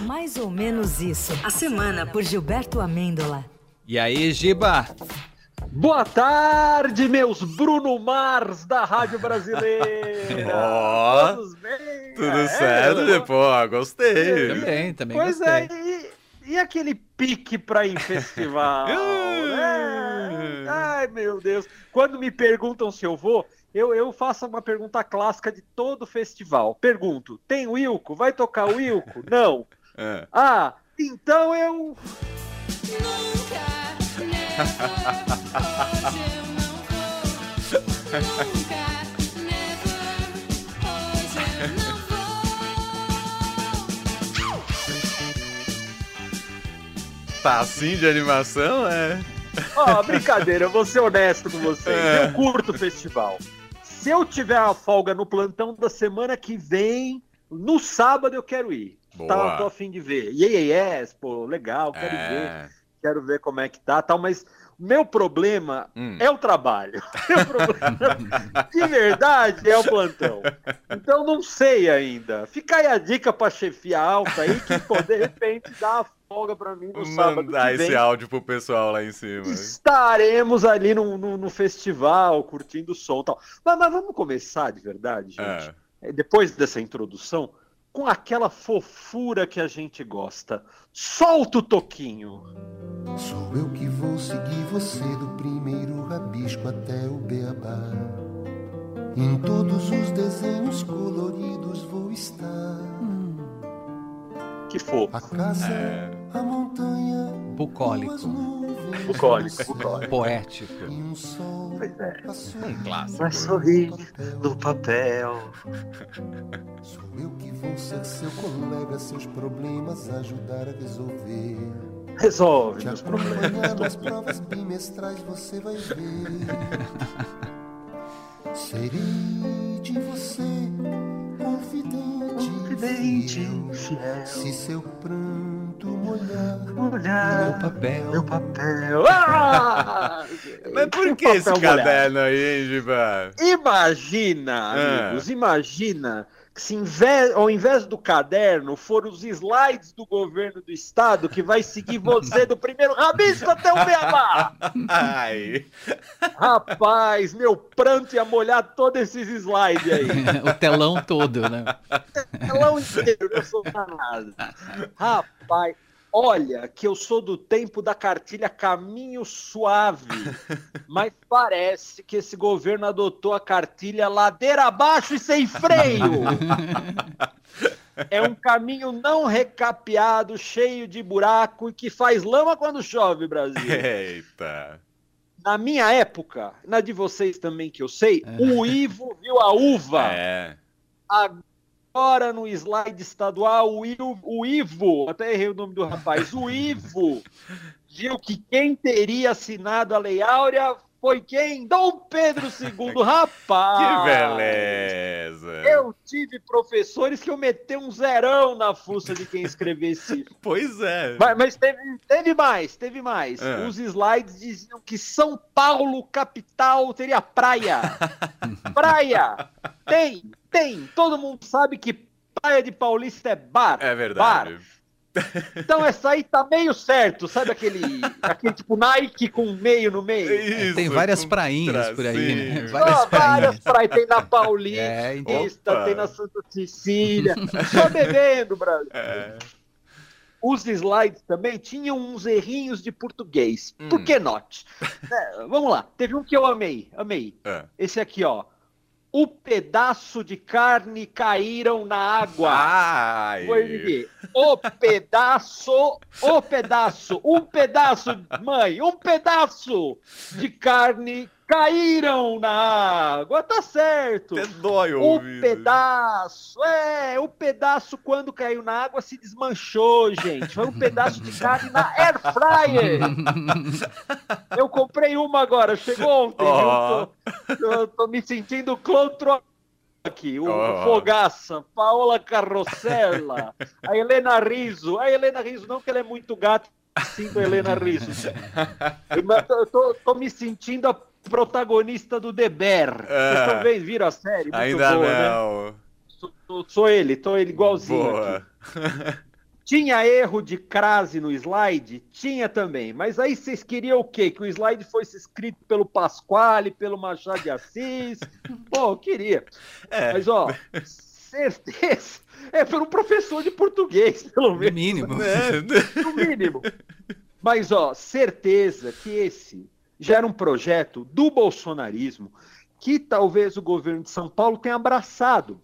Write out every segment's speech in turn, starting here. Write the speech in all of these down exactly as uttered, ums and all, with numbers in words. Mais ou Menos Isso. A semana por Gilberto Amêndola. E aí, Giba? Boa tarde, meus Bruno Mars da Rádio Brasileira. Todos bem? Tudo é, certo, eu... pô, gostei. Também, também pois gostei. Pois é, e, e aquele pique pra ir em festival? é. Ai, meu Deus. Quando me perguntam se eu vou... Eu, eu faço uma pergunta clássica de todo festival. Pergunto, tem Wilco? Vai tocar Wilco? Não. É. Ah, então eu... Nunca, never, hoje eu não vou. Nunca, never, hoje eu não vou. Tá assim de animação, é? Ó, oh, brincadeira, eu vou ser honesto com vocês. É. Eu curto o festival. Se eu tiver a folga no plantão da semana que vem, no sábado eu quero ir. Boa. Tá, tô a fim de ver. E aí, yes, pô, legal, quero é. ver. Quero ver como é que tá, tal, mas o meu problema hum. é o trabalho. Meu problema, de verdade, é o plantão. Então não sei ainda. Fica aí a dica pra chefia alta aí, que pô, de repente dá a folga pra mim no sábado que vem. Mandar esse áudio pro pessoal lá em cima. Estaremos ali no, no, no festival, curtindo o som e tal. Mas, mas vamos começar de verdade, gente. É. Depois dessa introdução, com aquela fofura que a gente gosta. Solta o toquinho. Sou eu que vou seguir você do primeiro rabisco até o beabá. Em todos os desenhos coloridos vou estar. Que fofo. A casa, é... a montanha, bucólico. Nuvens, bucólico, bucólico. Poético. E um sol, pois é. Um clássico. Vai sorrir no papel. Sou eu que vou ser seu colega, seus problemas ajudar a resolver. Resolve meus problemas. Nas provas bimestrais você vai ver. Serei de você confidente, confidente fiel. Se seu pranto molhar, molhar meu papel, meu papel. Ah! Mas por que esse caderno molhar? Aí, Giba? Imagina, ah. amigos, imagina. Se invés, ao invés do caderno, for os slides do governo do estado que vai seguir você do primeiro rabisco até o beabá. Ai. Rapaz, meu pranto ia molhar todos esses slides aí. O telão todo, né? O telão inteiro, eu sou danado. Rapaz, olha que eu sou do tempo da cartilha Caminho Suave, mas parece que esse governo adotou a cartilha Ladeira Abaixo e Sem Freio. É um caminho não recapeado, cheio de buraco e que faz lama quando chove, Brasil. Eita! Na minha época, na de vocês também que eu sei, é. o Ivo viu a uva. É. A... Agora no slide estadual, o, I, o Ivo, até errei o nome do rapaz, o Ivo, viu que quem teria assinado a Lei Áurea foi quem? Dom Pedro segundo, rapaz! Que beleza! Eu tive professores que eu metei um zerão na fuça de quem escrevesse. Pois é! Mas, mas teve, teve mais, teve mais. É. Os slides diziam que São Paulo, capital, teria praia. Praia! Tem! Tem, todo mundo sabe que praia de paulista é bar. É verdade. Bar. Então essa aí tá meio certo, sabe aquele, aquele tipo Nike com meio no meio? Isso, tem várias prainhas tracinho. Por aí, né? Várias, oh, prainhas. várias praias, tem na Paulista, é, tem na Santa Cecília, só bebendo, Brasil. É. Os slides também tinham uns errinhos de português, hum. por que not? É, vamos lá, teve um que eu amei, amei, é. esse aqui, ó. O pedaço de carne caíram na água. Ai. Foi o pedaço, o pedaço, um pedaço, mãe, um pedaço de carne caíram na água. Tá certo. Até dói o pedaço, é, o pedaço quando caiu na água se desmanchou, gente. Foi um pedaço de carne na Air Fryer. Eu comprei uma agora, chegou ontem. Oh. Eu, tô, eu tô me sentindo clontro aqui. O oh. Fogaça, Paola Carrossella, a Helena Rizzo. A Helena Rizzo não, que ela é muito gata. Sinto a Helena Rizzo. Eu tô, tô me sentindo a protagonista do The Bear. É. Vocês também viram a série? Muito ainda boa, não. Né? Sou, sou ele, tô ele igualzinho. Boa. Aqui. Tinha erro de crase no slide? Tinha também. Mas aí vocês queriam o quê? Que o slide fosse escrito pelo Pasquale, pelo Machado de Assis? Bom, eu queria. É. Mas, ó, certeza. É pelo professor de português, pelo menos. No mínimo. É. No mínimo. Mas, ó, certeza que esse já era um projeto do bolsonarismo que talvez o governo de São Paulo tenha abraçado,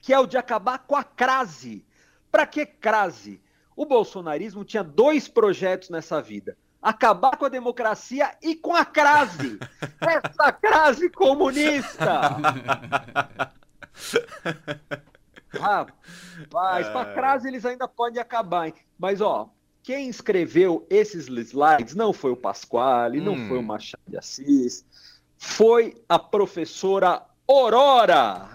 que é o de acabar com a crase. Para que crase? O bolsonarismo tinha dois projetos nessa vida. Acabar com a democracia e com a crase. Essa crase comunista. Rapaz, com a crase eles ainda podem acabar, hein? Mas, ó, quem escreveu esses slides não foi o Pasquale, hum. não foi o Machado de Assis, foi a professora Aurora.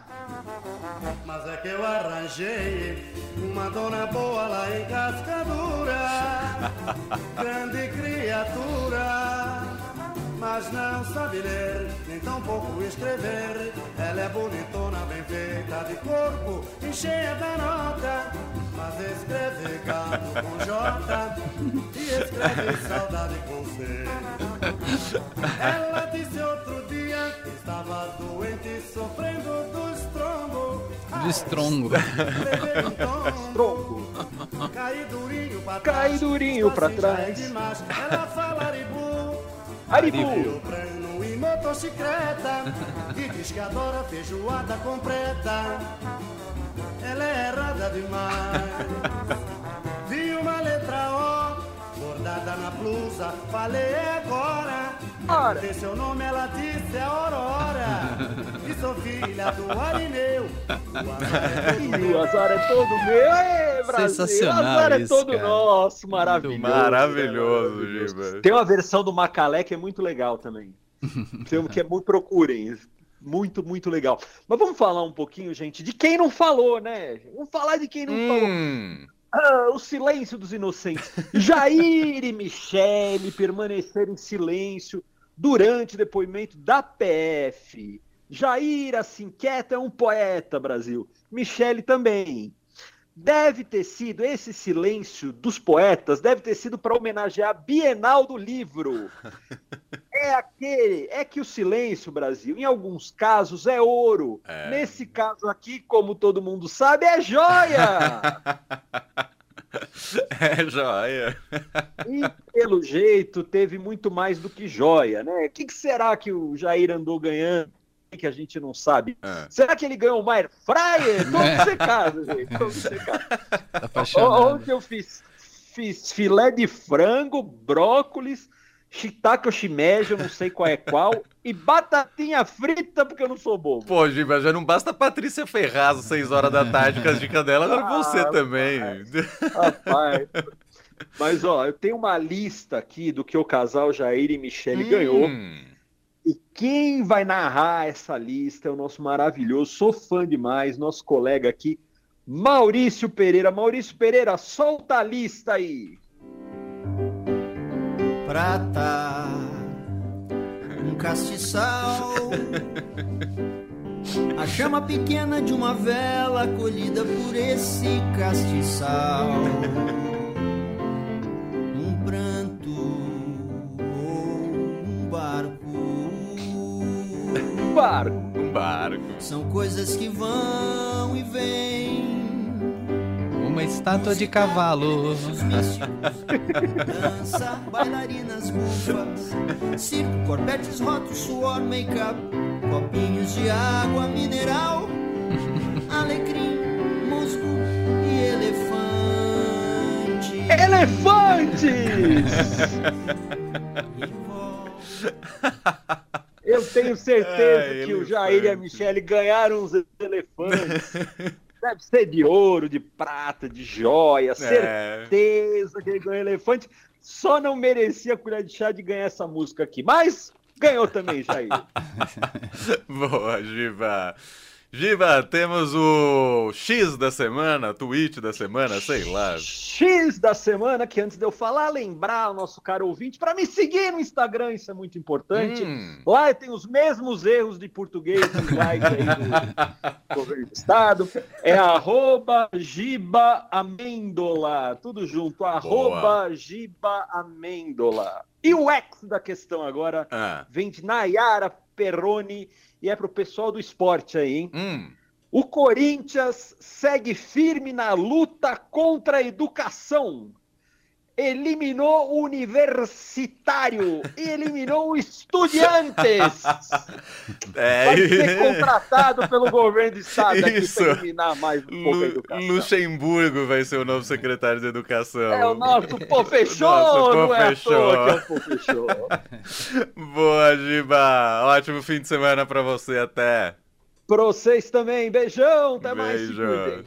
Mas é que eu arranjei uma dona boa lá em Cascadura, grande criatura, mas não sabe ler, nem tão pouco escrever. Ela é bonitona, bem feita de corpo e cheia da nota, mas escreve gato com J e escreve saudade com C. Ela disse outro dia que estava doente, sofrendo do estrongo. De estrongo. Estrongo. Cai durinho pra trás. Cai durinho pra trás. Ela fala aribu. Aribu. Prano e motocicleta. E diz que adora feijoada completa. Ela é errada demais. Vi uma letra O bordada na blusa. Falei agora. Perguntei seu nome, ela disse é Aurora. E sou filha do Arineu. O azar é todo meu. Ei, Brasil, sensacional. O azar é todo isso, nosso. Maravilhoso. Muito maravilhoso, maravilhoso. Gilberto. Tem uma versão do Macalé que é muito legal também. Tem que é muito, procurem. Muito, muito legal. Mas vamos falar um pouquinho, gente, de quem não falou, né? Vamos falar de quem não hum. falou. Ah, o silêncio dos inocentes. Jair e Michele permaneceram em silêncio durante o depoimento da P F. Jair, assim, quieta, é um poeta, Brasil. Michele também. Deve ter sido, esse silêncio dos poetas, deve ter sido para homenagear a Bienal do Livro. É aquele, é que o silêncio, Brasil, em alguns casos é ouro. É. Nesse caso aqui, como todo mundo sabe, é joia! É joia! E, pelo jeito, teve muito mais do que joia, né? O que, que será que o Jair andou ganhando? Que a gente não sabe. É. Será que ele ganhou uma Air Fryer? Todo secado, gente. Todo secado. Ontem eu fiz, fiz filé de frango, brócolis, shiitake ou shimeji, eu não sei qual é qual, e batatinha frita, porque eu não sou bobo. Pô, Giba, já não basta a Patrícia Ferraz às seis horas da tarde com as dicas dela, agora ah, você rapaz, também. Rapaz. Mas, ó, eu tenho uma lista aqui do que o casal Jair e Michele hum. ganhou. E quem vai narrar essa lista é o nosso maravilhoso, sou fã demais, nosso colega aqui, Maurício Pereira. Maurício Pereira, solta a lista aí. Prata, um castiçal, a chama pequena de uma vela colhida por esse castiçal, um pranto ou um barco. Um barco. Um barco. São coisas que vão e vêm. Uma estátua de cavalo. Dança, bailarinas, bufas, circo, corbetes, rótulos, suor, make-up, copinhos de água mineral, alecrim, musgo e elefante. Elefantes! Eu tenho certeza é, que elefante. O Jair e a Michele ganharam uns elefantes. Deve ser de ouro, de prata, de joia. Certeza é. que ele ganhou elefante. Só não merecia a colher de chá de ganhar essa música aqui. Mas ganhou também, Jair. Boa, Giba. Giba, temos o X da semana, tweet da semana, sei lá. X da semana, que antes de eu falar, lembrar o nosso caro ouvinte para me seguir no Instagram, isso é muito importante. Hum. Lá eu tenho os mesmos erros de português que vai aí do governo do estado. É arroba Giba Amêndola, tudo junto, arroba Giba Amêndola. E o X da questão agora ah. vem de Nayara Peroni. E é pro pessoal do esporte aí, hein? Hum. O Corinthians segue firme na luta contra a educação. Eliminou o universitário. E eliminou o Estudiantes. É... Vai ser contratado pelo governo do estado aqui para eliminar mais um pouco Lu... a educação. Luxemburgo vai ser o novo secretário de educação. É o nosso Popechô, não é à toa que é o Popechô. Boa, Giba. Ótimo fim de semana para você, até. Para vocês também. Beijão, até Beijo. mais.